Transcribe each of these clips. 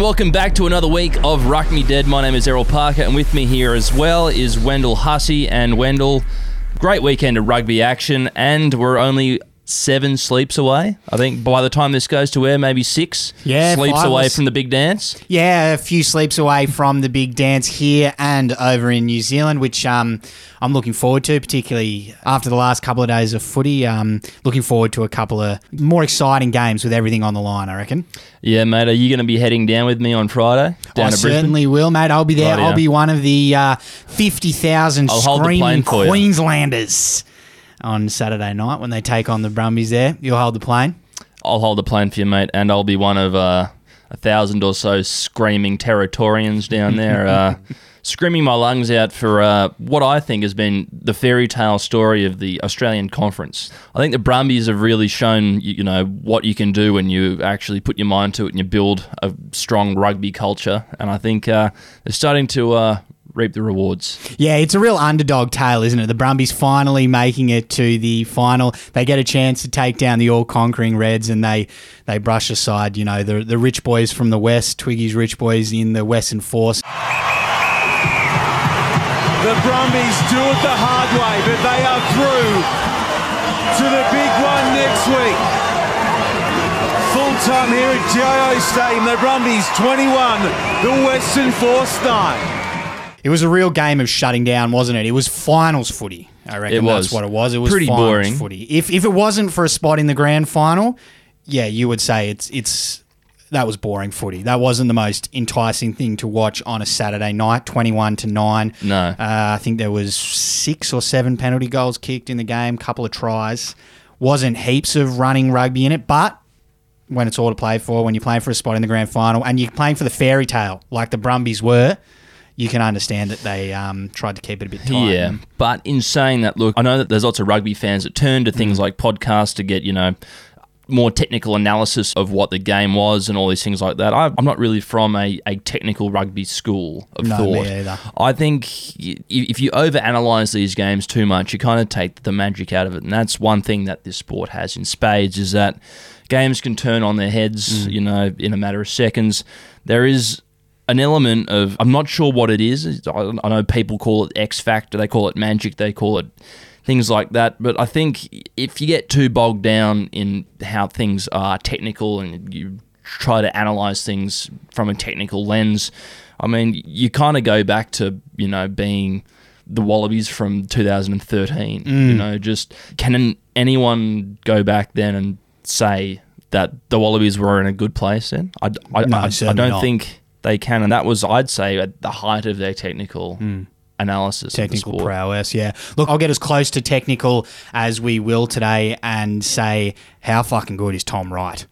Welcome back to another week of Ruck Me Dead. My name is Errol Parker, and with me here as well is Wendell Hussey. And Wendell, great weekend of rugby action, and we're only 7 sleeps away. I think by the time this goes to air, maybe 6 sleeps away from the big dance. Yeah, a few sleeps away from the big dance here and over in New Zealand, which I'm looking forward to, particularly after the last couple of days of footy. Looking forward to a couple of more exciting games with everything on the line, I reckon. Yeah, mate. Are you going to be heading down with me on Friday? Down to Brisbane? I certainly will, mate. I'll be there. Right, I'll be one of the 50,000 screaming Queenslanders on Saturday night when they take on the Brumbies there. You'll hold the plane? I'll hold the plane for you, mate, and I'll be one of 1,000 or so screaming Territorians down there. Screaming my lungs out for what I think has been the fairy tale story of the Australian Conference. I think the Brumbies have really shown, you know, what you can do when you actually put your mind to it and you build a strong rugby culture. And I think they're starting to reap the rewards. Yeah, it's a real underdog tale, isn't it? The Brumbies finally making it to the final. They get a chance to take down the all-conquering Reds, and they brush aside, you know, the rich boys from the West, Twiggy's rich boys in the Western Force. The Brumbies do it the hard way, but they are through to the big one next week. Full time here at GIO Stadium. The Brumbies 21, the Western Force 9. It was a real game of shutting down, wasn't it? It was finals footy, I reckon. That's what it was. It was pretty boring footy. If it wasn't for a spot in the grand final, yeah, you would say it's that was boring footy. That wasn't the most enticing thing to watch on a Saturday night, 21-9. No. I think there was 6 or 7 penalty goals kicked in the game, couple of tries. Wasn't heaps of running rugby in it, but when it's all to play for, when you're playing for a spot in the grand final and you're playing for the fairy tale like the Brumbies were, you can understand that they tried to keep it a bit tight. Yeah, but in saying that, look, I know that there's lots of rugby fans that turn to things like podcasts to get, you know, more technical analysis of what the game was and all these things like that. I'm not really from a technical rugby school of thought. Me either. I think if you overanalyse these games too much, you kind of take the magic out of it. And that's one thing that this sport has in spades, is that games can turn on their heads, you know, in a matter of seconds. There is an element of, I'm not sure what it is. I know people call it X Factor. They call it magic. They call it things like that. But I think if you get too bogged down in how things are technical and you try to analyse things from a technical lens, I mean, you kind of go back to, you know, being the Wallabies from 2013. You know, just can anyone go back then and say that the Wallabies were in a good place then? I don't think they can. And that was, I'd say, at the height of their technical analysis. Technical prowess, yeah. Look, I'll get as close to technical as we will today and say, how fucking good is Tom Wright?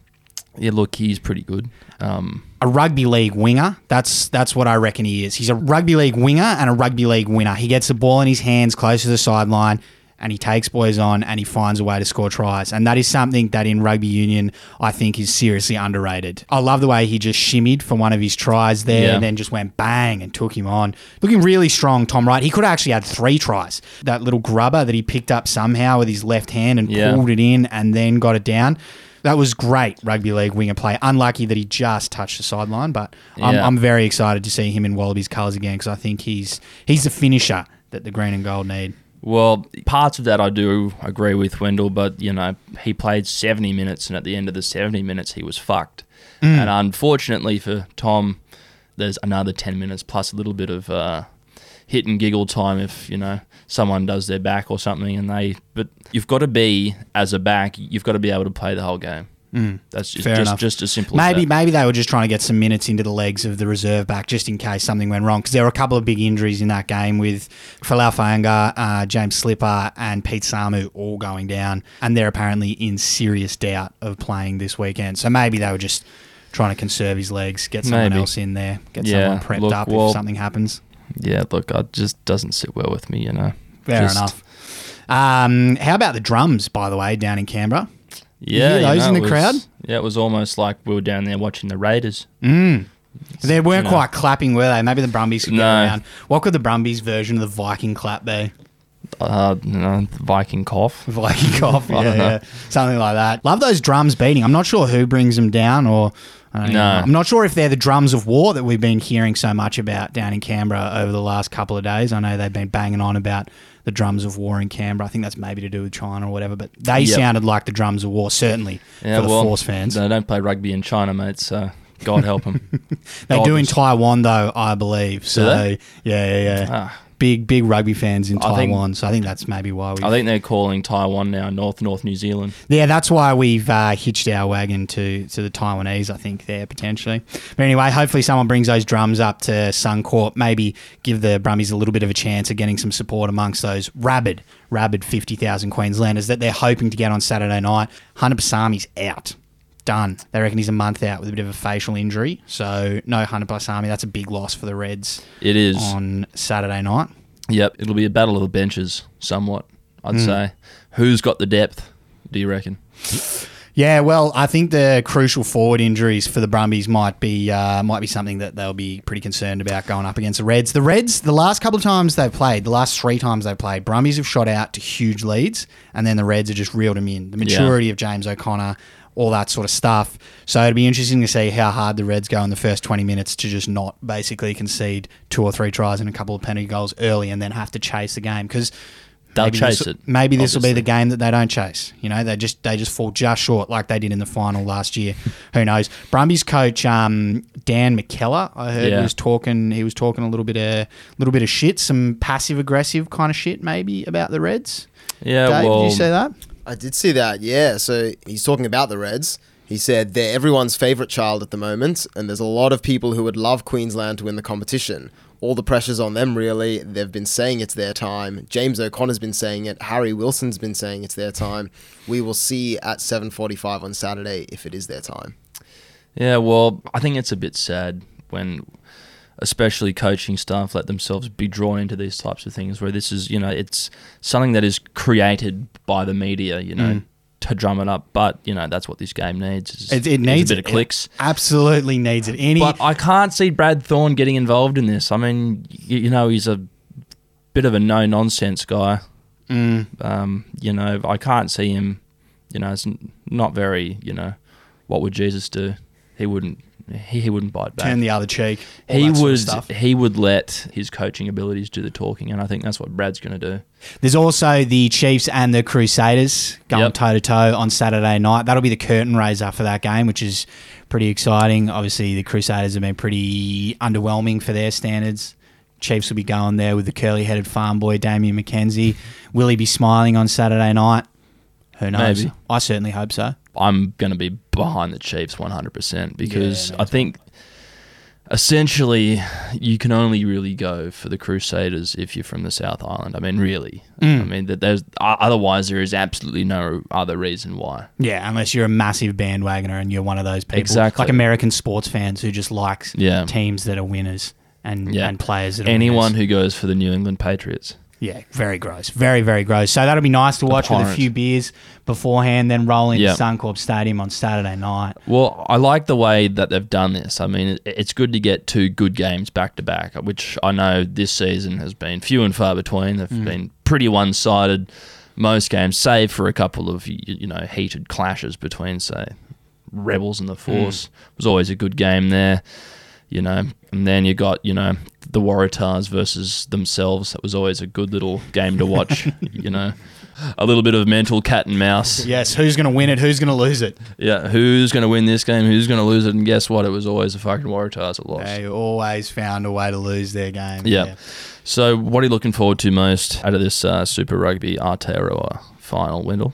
Yeah, look, he's pretty good. A rugby league winger, that's what I reckon he is. He's a rugby league winger and a rugby league winner. He gets the ball in his hands close to the sideline and he takes boys on and he finds a way to score tries. And that is something that in rugby union I think is seriously underrated. I love the way he just shimmied for one of his tries there and then just went bang and took him on. Looking really strong, Tom Wright. He could have actually had 3 tries. That little grubber that he picked up somehow with his left hand and pulled it in and then got it down. That was great rugby league winger play. Unlucky that he just touched the sideline, but I'm very excited to see him in Wallabies colours again because I think he's the finisher that the green and gold need. Well, parts of that I do agree with, Wendell, but, you know, he played 70 minutes and at the end of the 70 minutes he was fucked. And unfortunately for Tom, there's another 10 minutes plus a little bit of hit and giggle time if, you know, someone does their back or something. But you've got to be, as a back, you've got to be able to play the whole game. That's just as simple as that. Maybe they were just trying to get some minutes into the legs of the reserve back just in case something went wrong, because there were a couple of big injuries in that game with Flau Faianga, James Slipper and Pete Samu all going down, and they're apparently in serious doubt of playing this weekend. So maybe they were just trying to conserve his legs, get someone else in there, get someone prepped up if something happens. Yeah, look, it just doesn't sit well with me, you know. Fair enough. How about the drums, by the way, down in Canberra? Yeah, you hear those in the crowd? Yeah, it was almost like we were down there watching the Raiders. They weren't quite clapping, were they? Maybe the Brumbies could get around. What could the Brumbies version of the Viking clap be? Viking cough. Viking cough, yeah. Something like that. Love those drums beating. I'm not sure who brings them down or... I'm not sure if they're the drums of war that we've been hearing so much about down in Canberra over the last couple of days. I know they've been banging on about the drums of war in Canberra. I think that's maybe to do with China or whatever, but they sounded like the drums of war, certainly, for the Force fans. They don't play rugby in China, mate, so... God help them. They do in Taiwan, though, I believe. So, yeah. Big rugby fans in Taiwan. So I think that's maybe why we. I think they're calling Taiwan now North New Zealand. Yeah, that's why we've hitched our wagon to the Taiwanese. I think there potentially. But anyway, hopefully someone brings those drums up to Suncorp. Maybe give the Brumbies a little bit of a chance of getting some support amongst those rabid 50,000 Queenslanders that they're hoping to get on Saturday night. Hunter Basami's out. Done. They reckon he's a month out with a bit of a facial injury. So, no Hunter Basami. That's a big loss for the Reds. It is. On Saturday night. Yep. It'll be a battle of the benches, somewhat, I'd say. Who's got the depth, do you reckon? Yeah, well, I think the crucial forward injuries for the Brumbies might be something that they'll be pretty concerned about going up against the Reds. The Reds, the last three times they've played, Brumbies have shot out to huge leads, and then the Reds have just reeled them in. The maturity of James O'Connor, all that sort of stuff. So it'd be interesting to see how hard the Reds go in the first 20 minutes to just not basically concede two or three tries and a couple of penalty goals early and then have to chase the game, because they'll chase it. Maybe this will be the game that they don't chase. You know, they just fall just short like they did in the final last year. Who knows? Brumbies coach Dan McKellar, I heard, he was talking a little bit of shit, some passive aggressive kind of shit maybe about the Reds. Yeah, Dave, did you see that? I did see that, yeah. So he's talking about the Reds. He said they're everyone's favourite child at the moment, and there's a lot of people who would love Queensland to win the competition. All the pressure's on them, really. They've been saying it's their time. James O'Connor's been saying it. Harry Wilson's been saying it's their time. We will see at 7:45 on Saturday if it is their time. Yeah, well, I think it's a bit sad when... especially coaching staff let themselves be drawn into these types of things where this is, it's something that is created by the media, to drum it up. But, that's what this game needs. It needs a bit of clicks. It absolutely needs it. But I can't see Brad Thorne getting involved in this. I mean, he's a bit of a no-nonsense guy. I can't see him, it's not very, what would Jesus do? He wouldn't bite back. Turn the other cheek. He would let his coaching abilities do the talking, and I think that's what Brad's going to do. There's also the Chiefs and the Crusaders going toe-to-toe on Saturday night. That'll be the curtain raiser for that game, which is pretty exciting. Obviously, the Crusaders have been pretty underwhelming for their standards. Chiefs will be going there with the curly-headed farm boy, Damian McKenzie. Will he be smiling on Saturday night? Who knows? Maybe. I certainly hope so. I'm going to be behind the Chiefs 100% because I think essentially you can only really go for the Crusaders if you're from the South Island. I mean, really. I mean, otherwise there is absolutely no other reason why. Yeah, unless you're a massive bandwagoner and you're one of those people. Exactly. Like American sports fans who just likes teams that are winners and players that are anyone winners. Who goes for the New England Patriots. Yeah, very gross. Very, very gross. So that'll be nice to watch with a few beers beforehand, then roll into Suncorp Stadium on Saturday night. Well, I like the way that they've done this. I mean, it's good to get two good games back-to-back, which I know this season has been few and far between. They've been pretty one-sided, most games, save for a couple of, heated clashes between, say, Rebels and the Force. It was always a good game there. And then you got, the Waratahs versus themselves. That was always a good little game to watch, a little bit of mental cat and mouse. Yes, who's going to win it? Who's going to lose it? Yeah, who's going to win this game? Who's going to lose it? And guess what? It was always the fucking Waratahs that lost. They always found a way to lose their game. Yeah. So what are you looking forward to most out of this Super Rugby Aotearoa final, Wendell?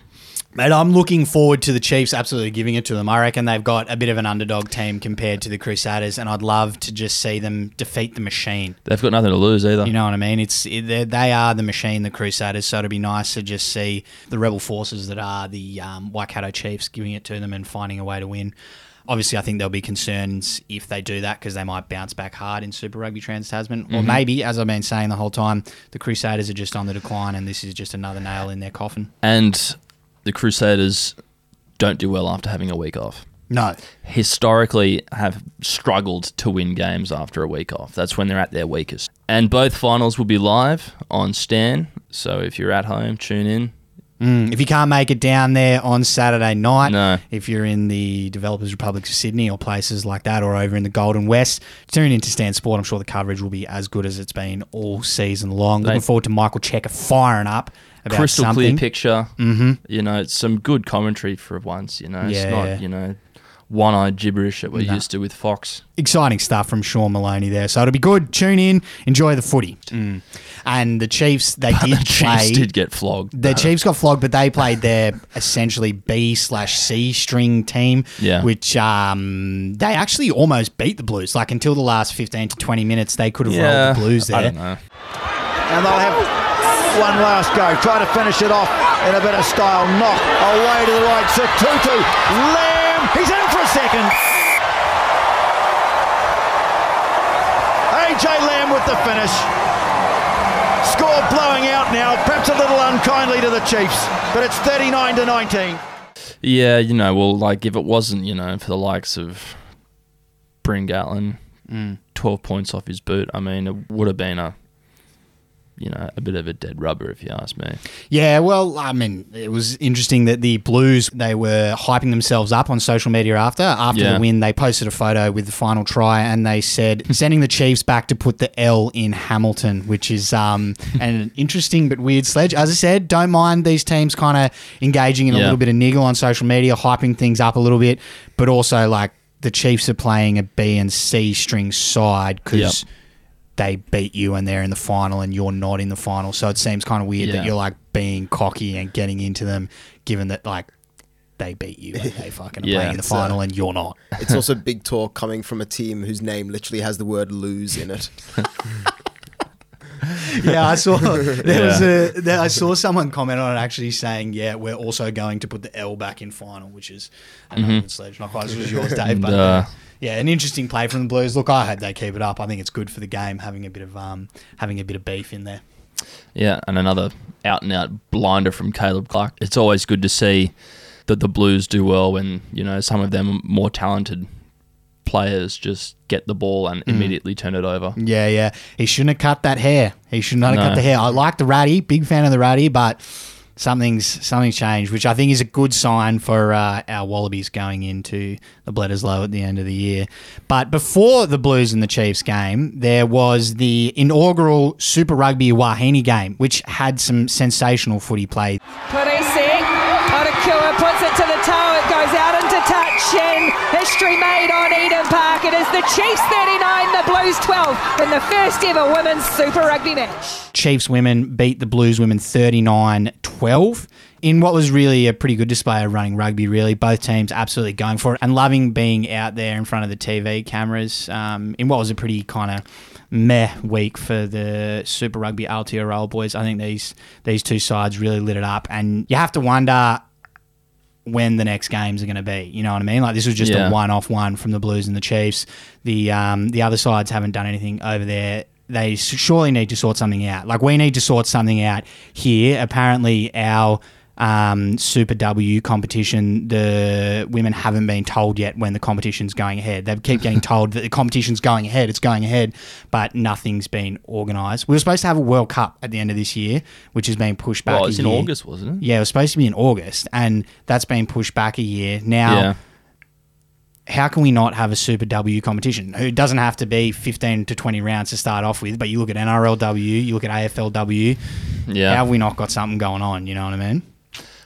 Mate, I'm looking forward to the Chiefs absolutely giving it to them. I reckon they've got a bit of an underdog team compared to the Crusaders, and I'd love to just see them defeat the machine. They've got nothing to lose either. You know what I mean? They are the machine, the Crusaders, so it'd be nice to just see the rebel forces that are the Waikato Chiefs giving it to them and finding a way to win. Obviously, I think there'll be concerns if they do that because they might bounce back hard in Super Rugby Trans-Tasman. Mm-hmm. Or maybe, as I've been saying the whole time, the Crusaders are just on the decline and this is just another nail in their coffin. And the Crusaders don't do well after having a week off. No. Historically have struggled to win games after a week off. That's when they're at their weakest. And both finals will be live on Stan. So if you're at home, tune in. If you can't make it down there on Saturday night, if you're in the Developers Republic of Sydney or places like that or over in the Golden West, tune into Stan Sport. I'm sure the coverage will be as good as it's been all season long. Looking forward to Michael Checker firing up about crystal something. Clear picture. Mm-hmm. You know, it's some good commentary for once. You know, it's not, you know, one-eyed gibberish that we're used to with Fox. Exciting stuff from Sean Maloney there. So it'll be good. Tune in. Enjoy the footy. Mm. And the Chiefs, Chiefs did get flogged. The Chiefs got flogged, but they played their essentially B/C string team, which they actually almost beat the Blues. Like until the last 15 to 20 minutes, they could have rolled the Blues there. I don't know. And they'll have one last go, try to finish it off in a bit of style. Knock away to the right, Situtu, Lamb, he's in for a second. AJ Lamb with the finish. Score blowing out now, perhaps a little unkindly to the Chiefs, but it's 39-19. Yeah, you know, well, like if it wasn't, you know, for the likes of Bryn Gatlin, 12 points off his boot, I mean, it would have been a bit of a dead rubber, if you ask me. Yeah, well, I mean, it was interesting that the Blues, they were hyping themselves up on social media after the win. They posted a photo with the final try and they said, sending the Chiefs back to put the L in Hamilton, which is an interesting but weird sledge. As I said, don't mind these teams kind of engaging in a little bit of niggle on social media, hyping things up a little bit, but also like the Chiefs are playing a B and C string side because they beat you and they're in the final and you're not in the final. So it seems kind of weird that you're like being cocky and getting into them given that like they beat you and they fucking are playing in the final and you're not. It's also big talk coming from a team whose name literally has the word lose in it. Yeah, I saw I saw someone comment on it actually saying, we're also going to put the L back in final, which is another good sledge. Not quite as good as yours, Dave, but yeah, an interesting play from the Blues. Look, I hope they keep it up. I think it's good for the game having a bit of beef in there. Yeah, and another out and out blinder from Caleb Clark. It's always good to see that the Blues do well when, you know, some of them more talented players just get the ball and immediately turn it over. Yeah. He shouldn't have cut that hair. He should not have cut the hair. I like the ratty, big fan of the ratty, but something's changed, which I think is a good sign for our Wallabies going into the Bledisloe at the end of the year. But before the Blues and the Chiefs game, there was the inaugural Super Rugby Wahine game, which had some sensational footy played. Podisi Otakula puts it to the toe. It goes out into touch and history made on Eden Park. It is the Chiefs 39, the Blues 12 in the first ever women's Super Rugby match. Chiefs women beat the Blues women 39-12 in what was really a pretty good display of running rugby, really. Both teams absolutely going for it and loving being out there in front of the TV cameras in what was a pretty kind of meh week for the Super Rugby Aotearoa boys. I think these two sides really lit it up, and you have to wonder when the next games are going to be. You know what I mean? Like this was just a one-off one from the Blues and the Chiefs. The other sides haven't done anything over there. They surely need to sort something out. Like we need to sort something out here. Apparently our Super W competition, the women haven't been told yet when the competition's going ahead. They keep getting told that the competition's going ahead, it's going ahead, but nothing's been organised. We were supposed to have a World Cup at the end of this year, which has been pushed back a year. Well, it's in August, wasn't it? Yeah, it was supposed to be in August, and that's been pushed back a year. Now, how can we not have a Super W competition? It doesn't have to be 15 to 20 rounds to start off with, but you look at NRLW, you look at AFLW, how have we not got something going on, you know what I mean?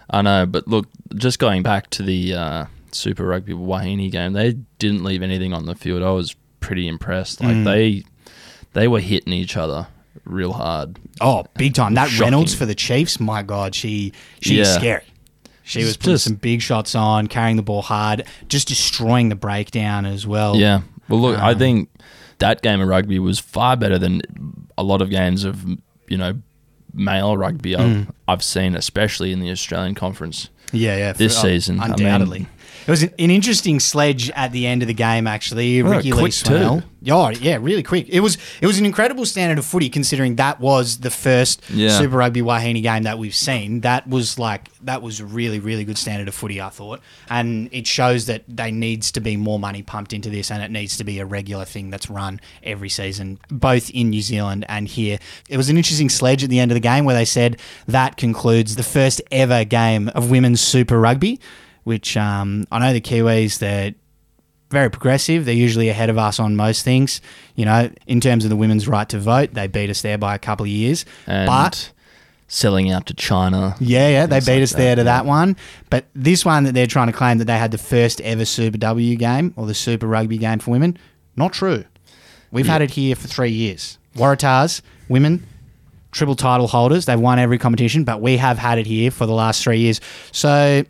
I know, but look, just going back to the Super Rugby Wahine game, they didn't leave anything on the field. I was pretty impressed. Like they were hitting each other real hard. Oh, big time. That shocking. Reynolds for the Chiefs, my God, she's scary. She was putting some big shots on, carrying the ball hard, just destroying the breakdown as well. Yeah. Well, look, I think that game of rugby was far better than a lot of games of, you know, male rugby I've seen, especially in the Australian Conference. Yeah. This season. Undoubtedly. I mean, it was an interesting sledge at the end of the game, actually. Ricky Lee Swannell. Oh, yeah, really quick. It was an incredible standard of footy, considering that was the first Super Rugby Wahine game that we've seen. That was really, really good standard of footy, I thought. And it shows that there needs to be more money pumped into this, and it needs to be a regular thing that's run every season, both in New Zealand and here. It was an interesting sledge at the end of the game where they said that concludes the first ever game of women's Super Rugby, which I know the Kiwis, they're very progressive. They're usually ahead of us on most things. You know, in terms of the women's right to vote, they beat us there by a couple of years. And but selling out to China. Yeah, they beat us there to that one. But this one that they're trying to claim that they had the first ever Super W game or the Super Rugby game for women, not true. We've had it here for 3 years. Waratahs, women, triple title holders. They've won every competition, but we have had it here for the last 3 years. So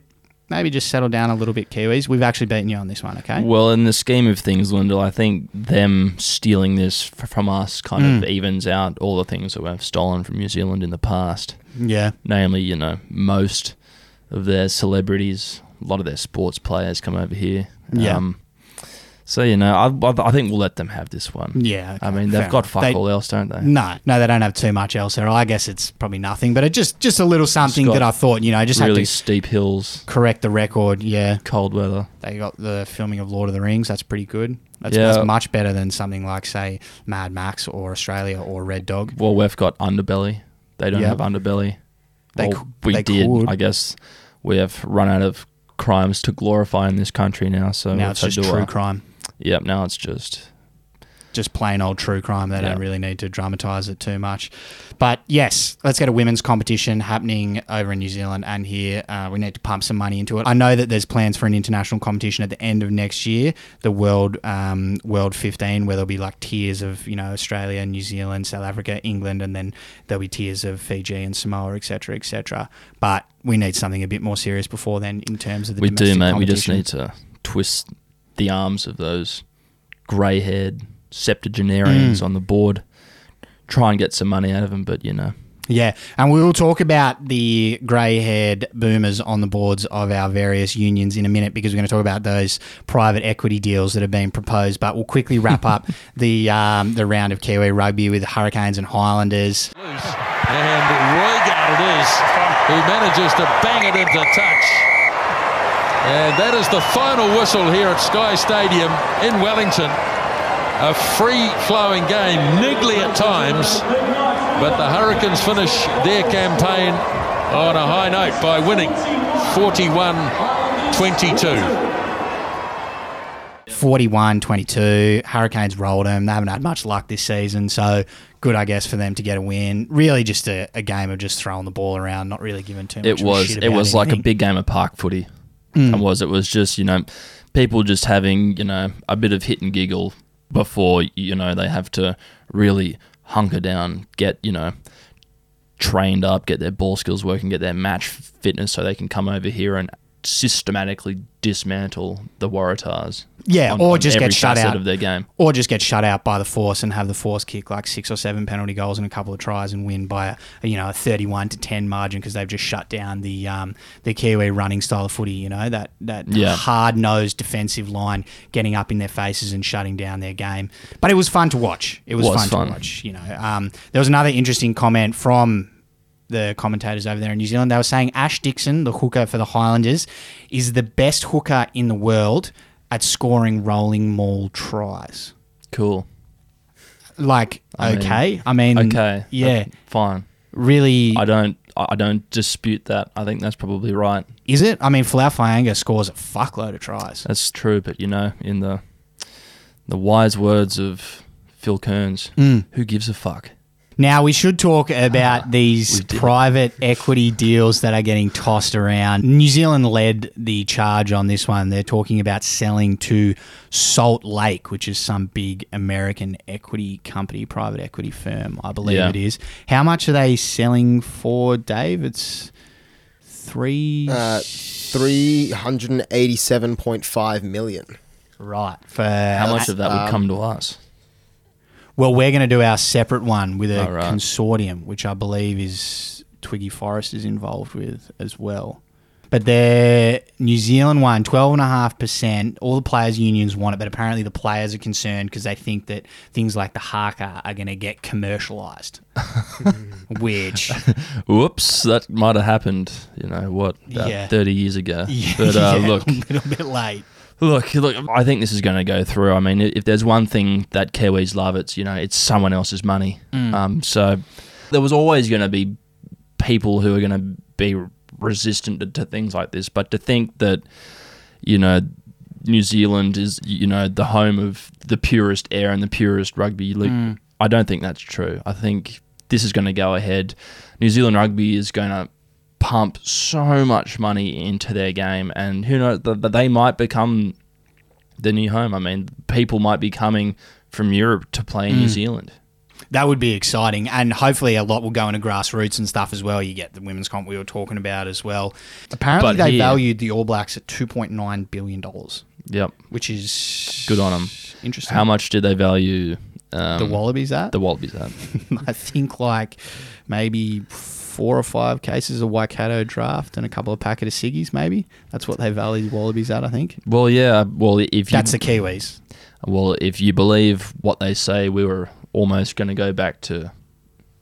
maybe just settle down a little bit, Kiwis. We've actually beaten you on this one, okay? Well, in the scheme of things, Wendell, I think them stealing this from us kind of evens out all the things that we've stolen from New Zealand in the past. Yeah. Namely, you know, most of their celebrities, a lot of their sports players come over here. Yeah. So, you know, I think we'll let them have this one. Yeah. Okay, I mean, they've got all else, don't they? No, they don't have too much else there. I guess it's probably nothing, but it just a little something that I thought, you know, just really had to steep hills. Correct the record, yeah. Cold weather. They got the filming of Lord of the Rings. That's pretty good. That's much better than something like, say, Mad Max or Australia or Red Dog. Well, we've got Underbelly. They don't have Underbelly. They did, I guess. We have run out of crimes to glorify in this country now. So now it's just true crime. Yep, now it's just plain old true crime. They don't really need to dramatise it too much. But yes, let's get a women's competition happening over in New Zealand and here. We need to pump some money into it. I know that there's plans for an international competition at the end of next year, the World 15, where there'll be like tiers of, you know, Australia, New Zealand, South Africa, England, and then there'll be tiers of Fiji and Samoa, et cetera, et cetera. But we need something a bit more serious before then in terms of the domestic competition. We do, mate. We just need to twist the arms of those grey-haired septuagenarians on the board, try and get some money out of them, but, you know. Yeah, and we will talk about the grey-haired boomers on the boards of our various unions in a minute, because we're going to talk about those private equity deals that have been proposed, but we'll quickly wrap up the round of Kiwi rugby with Hurricanes and Highlanders. And Roygaard it is, who manages to bang it into touch. And that is the final whistle here at Sky Stadium in Wellington. A free-flowing game, niggly at times, but the Hurricanes finish their campaign on a high note by winning 41-22. 41-22, Hurricanes rolled them. They haven't had much luck this season, so good, I guess, for them to get a win. Really just a game of just throwing the ball around, not really giving too much of a shit about anything. It was like a big game of park footy. It was just, you know, people just having, you know, a bit of hit and giggle before, you know, they have to really hunker down, get, you know, trained up, get their ball skills working, get their match fitness so they can come over here and systematically dismantle the Waratahs. Yeah, or just get shut out of their game, or just get shut out by the Force and have the Force kick like 6 or 7 penalty goals and a couple of tries and win by a 31-10 margin, because they've just shut down the Kiwi running style of footy. You know, that hard nosed defensive line getting up in their faces and shutting down their game. But it was fun to watch. It was fun to watch. You know, there was another interesting comment from the commentators over there in New Zealand. They were saying Ash Dixon, the hooker for the Highlanders, is the best hooker in the world at scoring rolling maul tries. Cool. Like, I mean, yeah, fine. Really, I don't dispute that. I think that's probably right. Is it? I mean, Flau Faianga scores a fuckload of tries. That's true, but you know, in the wise words of Phil Kearns, who gives a fuck? Now, we should talk about these private equity deals that are getting tossed around. New Zealand led the charge on this one. They're talking about selling to Salt Lake, which is some big American equity company, private equity firm, I believe it is. How much are they selling for, Dave? It's 3 $387.5 million. Right. For how much of that would come to us? Well, we're going to do our separate one with a consortium, which I believe is Twiggy Forrest is involved with as well. But their New Zealand one, 12.5%, all the players' unions want it, but apparently the players are concerned because they think that things like the haka are going to get commercialised, which... Whoops, that might have happened, you know, what, about 30 years ago. Yeah, but look... A little bit late. Look, I think this is going to go through. I mean, if there's one thing that Kiwis love, it's, you know, it's someone else's money. So there was always going to be people who are going to be... resistant to things like this, but to think that, you know, New Zealand is, you know, the home of the purest air and the purest rugby league, I don't think that's true. I think this is going to go ahead. New Zealand rugby is going to pump so much money into their game, and who knows, they might become the new home. I mean, people might be coming from Europe to play in New Zealand. That would be exciting, and hopefully a lot will go into grassroots and stuff as well. You get the women's comp we were talking about as well. Apparently they valued the All Blacks at $2.9 billion. Yep. Which is... Good on them. Interesting. How much did they value... the Wallabies at? The Wallabies at. I think like maybe 4 or 5 cases of Waikato draft and a couple of packet of ciggies maybe. That's what they valued Wallabies at, I think. Well, yeah. Well, if that's the Kiwis. Well, if you believe what they say, we were... almost going to go back to,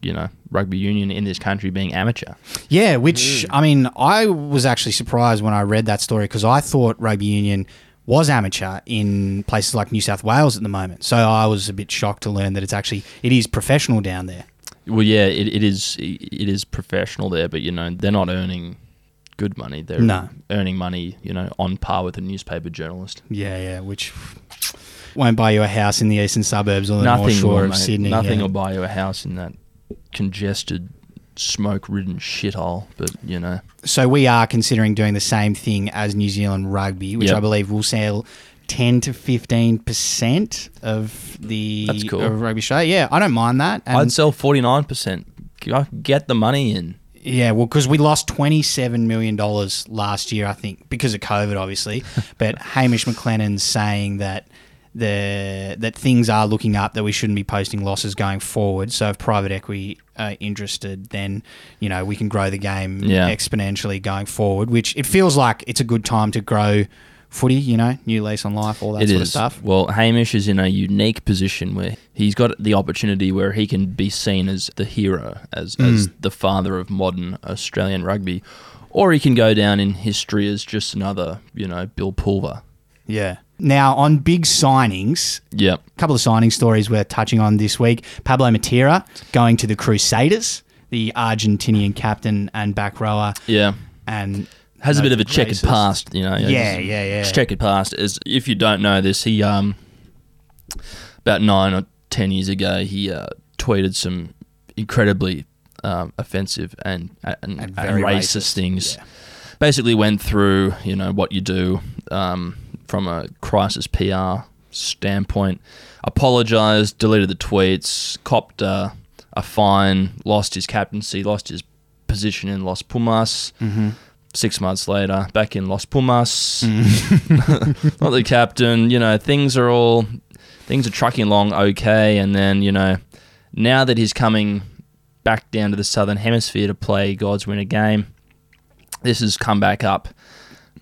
you know, rugby union in this country being amateur. Yeah, which, I mean, I was actually surprised when I read that story because I thought rugby union was amateur in places like New South Wales at the moment. So I was a bit shocked to learn that it is professional down there. Well, yeah, it is professional there, but, you know, they're not earning good money. They're earning money, you know, on par with a newspaper journalist. Yeah, which... won't buy you a house in the eastern suburbs or the North Shore of Sydney. Nothing will buy you a house in that congested, smoke-ridden shithole, but, you know. So we are considering doing the same thing as New Zealand rugby, which I believe will sell 10 to 15% of the of rugby show. Yeah, I don't mind that. And I'd sell 49%. Get the money in. Yeah, well, because we lost $27 million last year, I think, because of COVID, obviously. But Hamish McLennan's saying that things are looking up, that we shouldn't be posting losses going forward. So if private equity are interested, then, you know, we can grow the game exponentially going forward, which it feels like it's a good time to grow footy, you know, new lease on life, all that sort of stuff. Well, Hamish is in a unique position where he's got the opportunity where he can be seen as the hero, as the father of modern Australian rugby, or he can go down in history as just another, you know, Bill Pulver. Yeah. Now, on big signings, a couple of signing stories we're touching on this week. Pablo Matera going to the Crusaders, the Argentinian captain and back rower. Yeah. And has a bit of a checkered past, you know. Yeah. Checkered past. If you don't know this, he, about 9 or 10 years ago, he tweeted some incredibly offensive and racist things. Yeah. Basically went through, you know, what you do, from a crisis PR standpoint, apologised, deleted the tweets, copped a fine, lost his captaincy, lost his position in Los Pumas. 6 months later, back in Los Pumas, not the captain. You know, things are trucking along okay, and then, you know, now that he's coming back down to the Southern Hemisphere to play God's Winter game, this has come back up.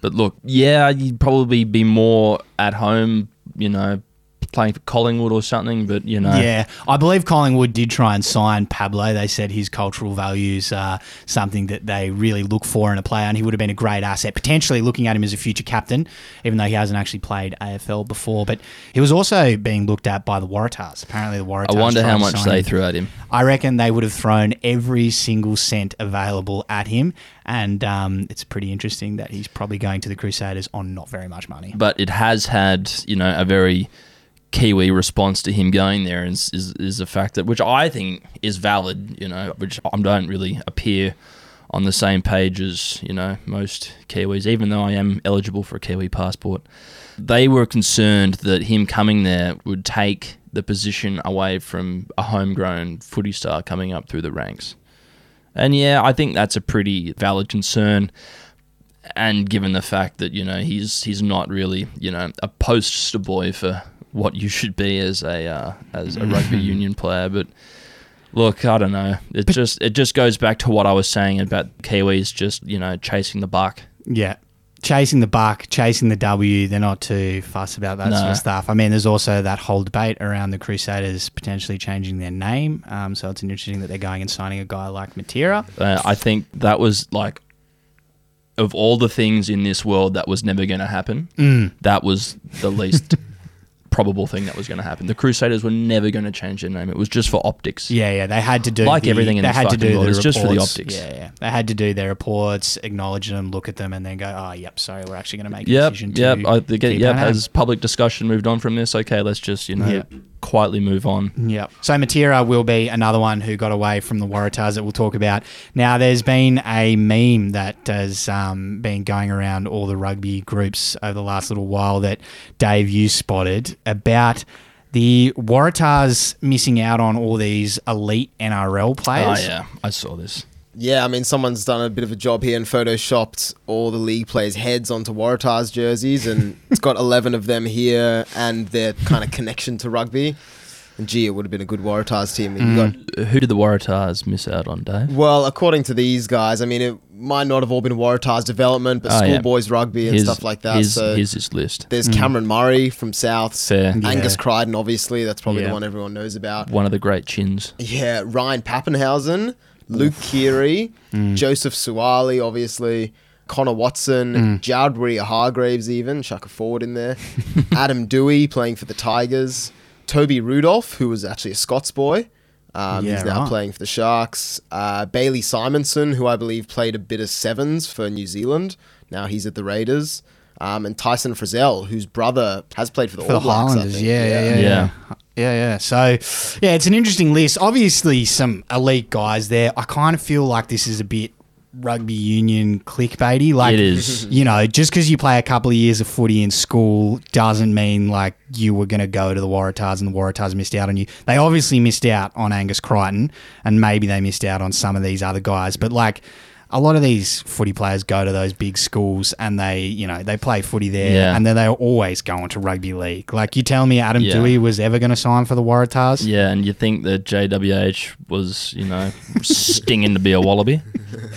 But look, yeah, you'd probably be more at home, you know, playing for Collingwood or something, but, you know. Yeah, I believe Collingwood did try and sign Pablo. They said his cultural values are something that they really look for in a player, and he would have been a great asset, potentially looking at him as a future captain, even though he hasn't actually played AFL before. But he was also being looked at by the Waratahs. Apparently the Waratahs. I wonder how much they threw at him. I reckon they would have thrown every single cent available at him. And it's pretty interesting that he's probably going to the Crusaders on not very much money. But it has had, you know, a very Kiwi response to him going there is a fact that, which I think is valid, you know, which I don't really appear on the same page as, you know, most Kiwis, even though I am eligible for a Kiwi passport. They were concerned that him coming there would take the position away from a homegrown footy star coming up through the ranks. And yeah, I think that's a pretty valid concern. And given the fact that, you know, he's not really, you know, a poster boy for what you should be as a rugby union player. But look, I don't know. It just goes back to what I was saying about Kiwis just, you know, chasing the buck. Yeah. Chasing the buck, chasing the W, they're not too fussed about that sort of stuff. I mean, there's also that whole debate around the Crusaders potentially changing their name. So it's interesting that they're going and signing a guy like Matera. I think that was like, of all the things in this world that was never going to happen, that was the least probable thing that was going to happen. The Crusaders were never going to change their name. It was just for optics. Yeah, they had to do like everything in this fucking world. It was just for the optics. Yeah, they had to do their reports, acknowledge them, look at them, and then go, "Oh, yep, sorry, we're actually going to make a decision." Yep. Has public discussion moved on from this? Okay, let's just quietly move on. Yep. So Matera will be another one who got away from the Waratahs that we'll talk about. Now, there's been a meme that has been going around all the rugby groups over the last little while that, Dave, you spotted about the Waratahs missing out on all these elite NRL players. Oh, yeah. I saw this. Yeah, I mean, someone's done a bit of a job here and photoshopped all the league players' heads onto Waratahs jerseys, and it's got 11 of them here and their kind of connection to rugby. And gee, it would have been a good Waratahs team. Who did the Waratahs miss out on, Dave? Well, according to these guys, I mean, it might not have all been Waratahs development, but schoolboys rugby and stuff like that. Here's his list. There's Cameron Murray from South. Fair. Angus Crichton, obviously. That's probably the one everyone knows about. One of the great chins. Yeah, Ryan Pappenhausen. Luke Keary, Joseph Suwali, obviously, Connor Watson, Jadwari Hargraves even, chuck a forward in there, Adam Dewey playing for the Tigers, Toby Rudolph, who was actually a Scots boy, he's now playing for the Sharks, Bailey Simonson, who I believe played a bit of sevens for New Zealand, now he's at the Raiders, and Tyson Frizzell, whose brother has played for the All Blacks, I think. Yeah. So, yeah, it's an interesting list. Obviously, some elite guys there. I kind of feel like this is a bit rugby union clickbaity. Like, it is. You know, just because you play a couple of years of footy in school doesn't mean, like, you were going to go to the Waratahs and the Waratahs missed out on you. They obviously missed out on Angus Crichton, and maybe they missed out on some of these other guys. But, like, a lot of these footy players go to those big schools and they, you know, they play footy there and then they are always going to rugby league. Like, you tell me Adam Dewey was ever going to sign for the Waratahs? Yeah, and you think that JWH was, you know, stinging to be a Wallaby?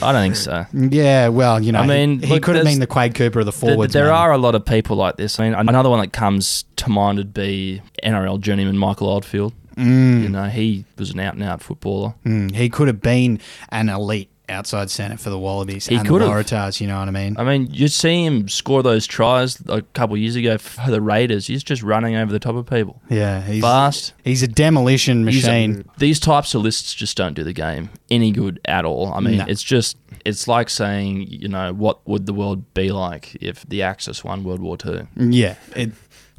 I don't think so. Yeah, well, you know, I mean, he could have been the Quade Cooper of the forwards. There are a lot of people like this. I mean, another one that comes to mind would be NRL journeyman Michael Oldfield. You know, he was an out-and-out footballer. He could have been an elite outside centre for the Wallabies and the Waratahs, you know what I mean? I mean, you see him score those tries a couple of years ago for the Raiders. He's just running over the top of people. Yeah. He's fast. He's a demolition machine. These types of lists just don't do the game any good at all. I mean, it's like saying, you know, what would the world be like if the Axis won World War II? Yeah, it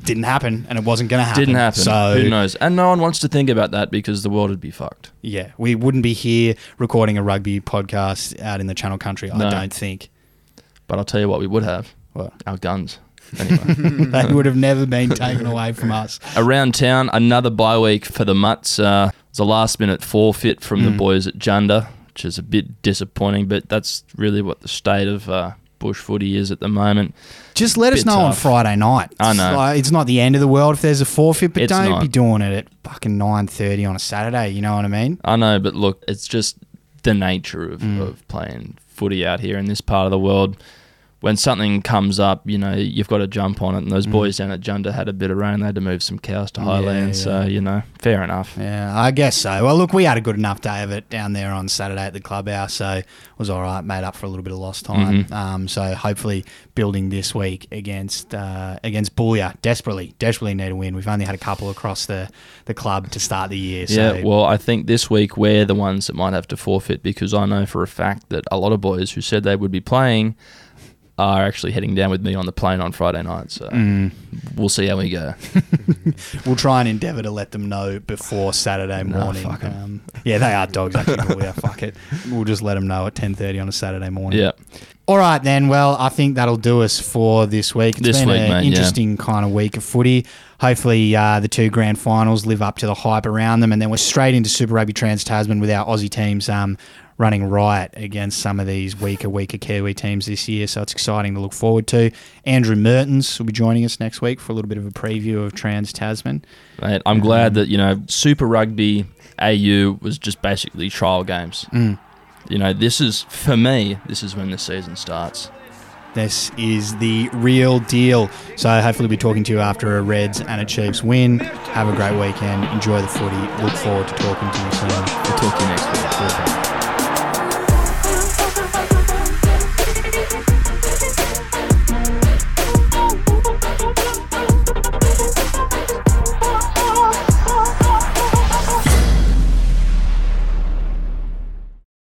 didn't happen, and it wasn't going to happen. Didn't happen. So who knows? And no one wants to think about that because the world would be fucked. Yeah, we wouldn't be here recording a rugby podcast out in the Channel Country, I don't think. But I'll tell you what we would have. What? Our guns. Anyway. They would have never been taken away from us. Around town, another bye week for the Mutts. It's a last-minute forfeit from the boys at Junda, which is a bit disappointing, but that's really what the state of bush footy is at the moment. Just let us know on Friday night. I know. Like, it's not the end of the world if there's a forfeit, but don't be doing it at fucking 9:30 on a Saturday, you know what I mean? I know, but look, it's just the nature of playing footy out here in this part of the world. When something comes up, you know, you've got to jump on it. And those boys down at Junda had a bit of rain. They had to move some cows to Highland. So, you know, fair enough. Yeah, I guess so. Well, look, we had a good enough day of it down there on Saturday at the clubhouse. So it was all right, made up for a little bit of lost time. So hopefully building this week against Booyah. Desperately need a win. We've only had a couple across the club to start the year. So. Yeah, well, I think this week we're the ones that might have to forfeit because I know for a fact that a lot of boys who said they would be playing are actually heading down with me on the plane on Friday night. So we'll see how we go. We'll try and endeavour to let them know before Saturday morning. They are dogs, actually. Fuck it. We'll just let them know at 10:30 on a Saturday morning. Yeah. All right, then. Well, I think that'll do us for this week. It's been an interesting kind of week of footy. Hopefully the two grand finals live up to the hype around them, and then we're straight into Super Rugby Trans-Tasman with our Aussie teams running riot against some of these weaker Kiwi teams this year, so it's exciting to look forward to. Andrew Mertens will be joining us next week for a little bit of a preview of Trans-Tasman. Mate, I'm glad that, you know, Super Rugby AU was just basically trial games. Mm. You know, this is, for me, this is when the season starts. This is the real deal. So hopefully we'll be talking to you after a Reds and a Chiefs win. Have a great weekend. Enjoy the footy. Look forward to talking to you soon. We'll talk to you next week.